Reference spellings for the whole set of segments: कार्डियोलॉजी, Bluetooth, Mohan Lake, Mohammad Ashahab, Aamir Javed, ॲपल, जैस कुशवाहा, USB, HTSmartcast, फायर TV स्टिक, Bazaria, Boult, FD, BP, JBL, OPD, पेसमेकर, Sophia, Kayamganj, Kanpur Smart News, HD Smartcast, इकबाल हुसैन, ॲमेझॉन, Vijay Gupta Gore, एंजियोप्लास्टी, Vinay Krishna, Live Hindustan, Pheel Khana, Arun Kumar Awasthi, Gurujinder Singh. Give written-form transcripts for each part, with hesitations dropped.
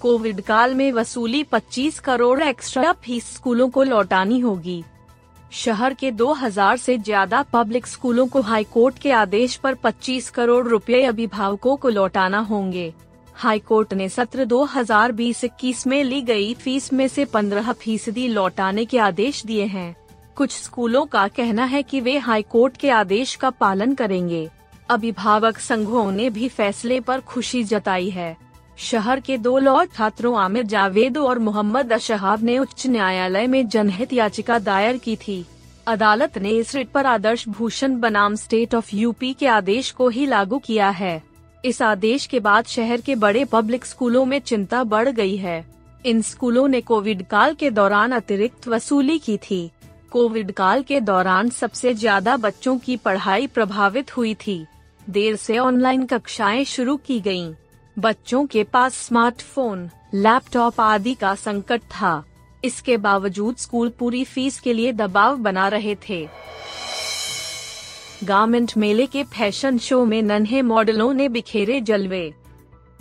Covid काल में वसूली 25 करोड़ एक्स्ट्रा फीस स्कूलों को लौटानी होगी। शहर के 2000 से ज्यादा पब्लिक स्कूलों को हाईकोर्ट के आदेश पर 25 करोड़ रुपए अभिभावकों को लौटाना होंगे। हाईकोर्ट ने सत्र 2020-21 में ली गई फीस में से 15% लौटाने के आदेश दिए हैं। कुछ स्कूलों का कहना है कि वे हाईकोर्ट के आदेश का पालन करेंगे। अभिभावक संघों ने भी फैसले पर खुशी जताई है। शहर के दो लॉ छात्रों आमिर जावेद और मोहम्मद अशहाब ने उच्च न्यायालय में जनहित याचिका दायर की थी। अदालत ने इस रिट पर आदर्श भूषण बनाम स्टेट ऑफ यूपी के आदेश को ही लागू किया है। इस आदेश के बाद शहर के बड़े पब्लिक स्कूलों में चिंता बढ़ गई है। इन स्कूलों ने कोविड काल के दौरान अतिरिक्त वसूली की थी। कोविड काल के दौरान सबसे ज्यादा बच्चों की पढ़ाई प्रभावित हुई थी। देर से ऑनलाइन कक्षाएं शुरू की गयी। बच्चों के पास स्मार्टफोन, लैपटॉप आदि का संकट था। इसके बावजूद स्कूल पूरी फीस के लिए दबाव बना रहे थे। गारमेंट मेले के फैशन शो में नन्हे मॉडलों ने बिखेरे जलवे।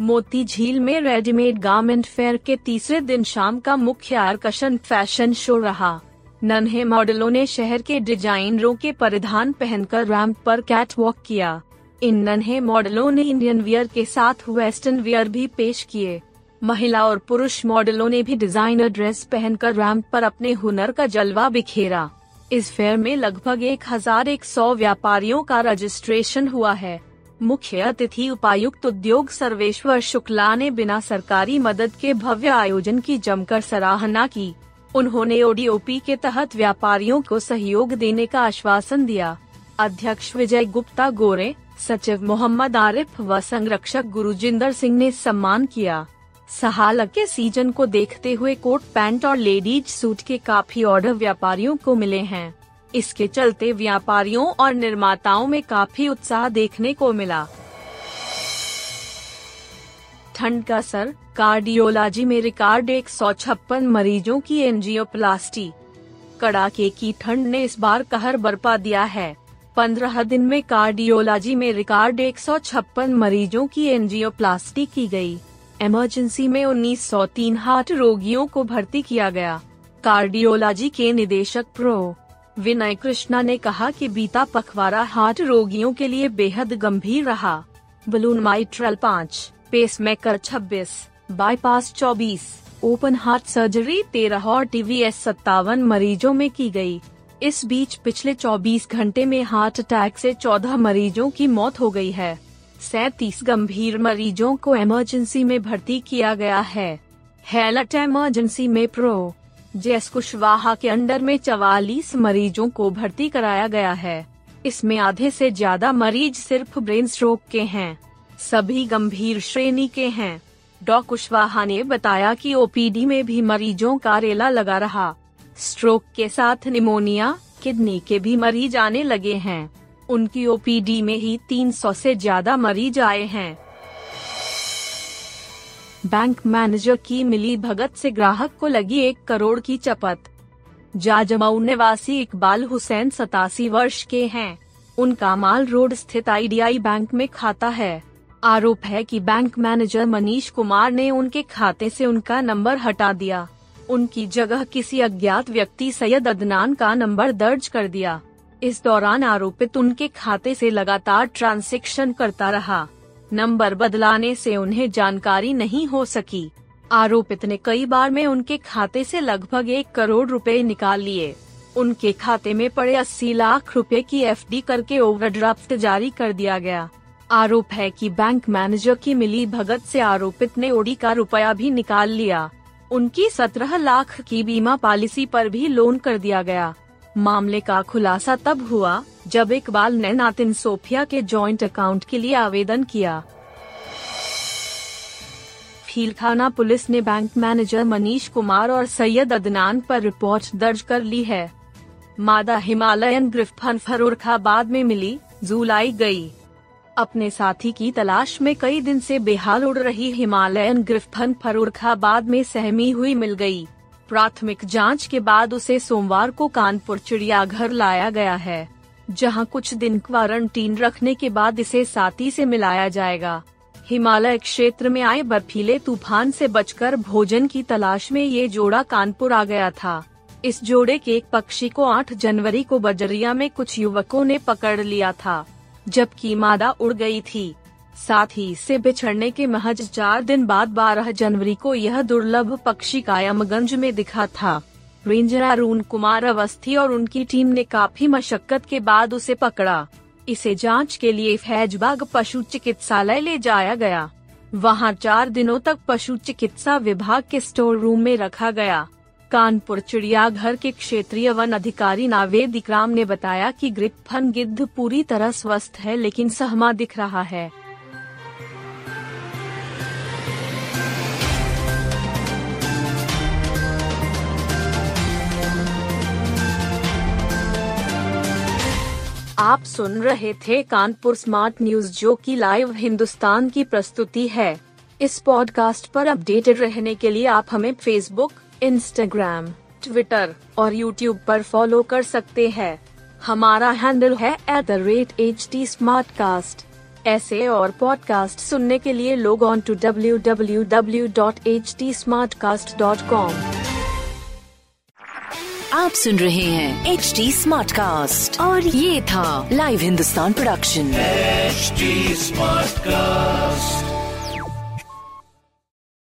मोती झील में रेडीमेड गारमेंट फेयर के तीसरे दिन शाम का मुख्य आकर्षण फैशन शो रहा। नन्हे मॉडलों ने शहर के डिजाइनरों के परिधान पहनकर रैंप पर कैटवॉक किया। इन नन्हे मॉडलों ने इंडियन वियर के साथ वेस्टर्न वियर भी पेश किए। महिला और पुरुष मॉडलों ने भी डिजाइनर ड्रेस पहनकर रैंप पर अपने हुनर का जलवा बिखेरा। इस फेयर में लगभग 1100 व्यापारियों का रजिस्ट्रेशन हुआ है। मुख्य अतिथि उपायुक्त उद्योग सर्वेश्वर शुक्ला ने बिना सरकारी मदद के भव्य आयोजन की जमकर सराहना की। उन्होंने ODOP के तहत व्यापारियों को सहयोग देने का आश्वासन दिया। अध्यक्ष विजय गुप्ता गोरे, सचिव मोहम्मद आरिफ व संरक्षक गुरुजिंदर सिंह ने सम्मान किया। सहालक के सीजन को देखते हुए कोट पैंट और लेडीज सूट के काफी ऑर्डर व्यापारियों को मिले हैं। इसके चलते व्यापारियों और निर्माताओं में काफी उत्साह देखने को मिला। ठंड का असर, कार्डियोलॉजी में रिकॉर्ड 156 मरीजों की एंजियोप्लास्टी। कड़ाके की ठंड ने इस बार कहर बरपा दिया है। 15 दिन में कार्डियोलॉजी में रिकॉर्ड 156 मरीजों की एंजियोप्लास्टी की गई। इमरजेंसी में 1903 हार्ट रोगियों को भर्ती किया गया। कार्डियोलॉजी के निदेशक प्रो विनय कृष्णा ने कहा कि बीता पखवाड़ा हार्ट रोगियों के लिए बेहद गंभीर रहा। Balloon mitral 5, पेसमेकर 26, bypass 24, open heart surgery 13 और TVS 57 मरीजों में की गई। इस बीच पिछले 24 घंटे में हार्ट अटैक से 14 मरीजों की मौत हो गई है। 37 गंभीर मरीजों को इमरजेंसी में भर्ती किया गया है। हेल्थ इमरजेंसी में प्रो जैस कुशवाहा के अंडर में 44 मरीजों को भर्ती कराया गया है। इसमें आधे से ज्यादा मरीज सिर्फ ब्रेन स्ट्रोक के हैं। सभी गंभीर श्रेणी के हैं। डॉ कुशवाहा ने बताया कि OPD में भी मरीजों का रेला लगा रहा। स्ट्रोक के साथ निमोनिया, किडनी के भी मरीज आने लगे हैं। उनकी OPD में ही 300 से ज्यादा मरीज आए हैं। बैंक मैनेजर की मिली भगत से ग्राहक को लगी 1 करोड़ की चपत। जाजमऊ निवासी इकबाल हुसैन 87 वर्ष के हैं। उनका माल रोड स्थित IDI बैंक में खाता है। आरोप है कि बैंक मैनेजर मनीष कुमार ने उनके खाते से उनका नंबर हटा दिया। उनकी जगह किसी अज्ञात व्यक्ति सैयद अदनान का नंबर दर्ज कर दिया। इस दौरान आरोपित उनके खाते से लगातार ट्रांजैक्शन करता रहा। नंबर बदलाने से उन्हें जानकारी नहीं हो सकी। आरोपित ने कई बार में उनके खाते से लगभग 1 करोड़ रुपए निकाल लिए। उनके खाते में पड़े 80 लाख रुपए की FD करके ओवरड्राफ्ट जारी कर दिया गया। आरोप है कि बैंक मैनेजर की मिली भगत से आरोपित ने OD का रुपया भी निकाल लिया। उनकी 17 लाख की बीमा पॉलिसी पर भी लोन कर दिया गया। मामले का खुलासा तब हुआ जब इकबाल ने नातिन सोफिया के जॉइंट अकाउंट के लिए आवेदन किया। फीलखाना पुलिस ने बैंक मैनेजर मनीष कुमार और सैयद अदनान पर रिपोर्ट दर्ज कर ली है। मादा हिमालयन ग्रिफॉन फर्रुखाबाद में मिली, झूलाई गई। अपने साथी की तलाश में कई दिन से बेहाल उड़ रही हिमालयन ग्रिफॉन फर्रुखाबाद में सहमी हुई मिल गई। प्राथमिक जांच के बाद उसे सोमवार को कानपुर चिड़ियाघर लाया गया है, जहां कुछ दिन क्वारंटीन रखने के बाद इसे साथी से मिलाया जाएगा। हिमालय क्षेत्र में आए बर्फीले तूफान से बचकर भोजन की तलाश में ये जोड़ा कानपुर आ गया था। इस जोड़े के एक पक्षी को 8 जनवरी को बजरिया में कुछ युवकों ने पकड़ लिया था, जबकि मादा उड़ गई थी। साथ ही से बिछड़ने के महज 4 दिन बाद 12 जनवरी को यह दुर्लभ पक्षी कायमगंज में दिखा था। रेंजर अरुण कुमार अवस्थी और उनकी टीम ने काफी मशक्कत के बाद उसे पकड़ा। इसे जांच के लिए फैजबाग पशु चिकित्सालय ले जाया गया। वहां 4 दिनों तक पशु चिकित्सा विभाग के स्टोर रूम में रखा गया। कानपुर चिड़ियाघर के क्षेत्रीय वन अधिकारी नावेद इकराम ने बताया कि ग्रिफॉन गिद्ध पूरी तरह स्वस्थ है, लेकिन सहमा दिख रहा है। आप सुन रहे थे कानपुर स्मार्ट न्यूज, जो की लाइव हिंदुस्तान की प्रस्तुति है। इस पॉडकास्ट पर अपडेटेड रहने के लिए आप हमें फेसबुक, इंस्टाग्राम, ट्विटर और यूट्यूब पर फॉलो कर सकते हैं। हमारा हैंडल है @HTSmartcast। ऐसे और पॉडकास्ट सुनने के लिए लॉग ऑन टू www.htsmartcast.com। आप सुन रहे हैं HD Smartcast और ये था live Hindustan production HD Smartcast।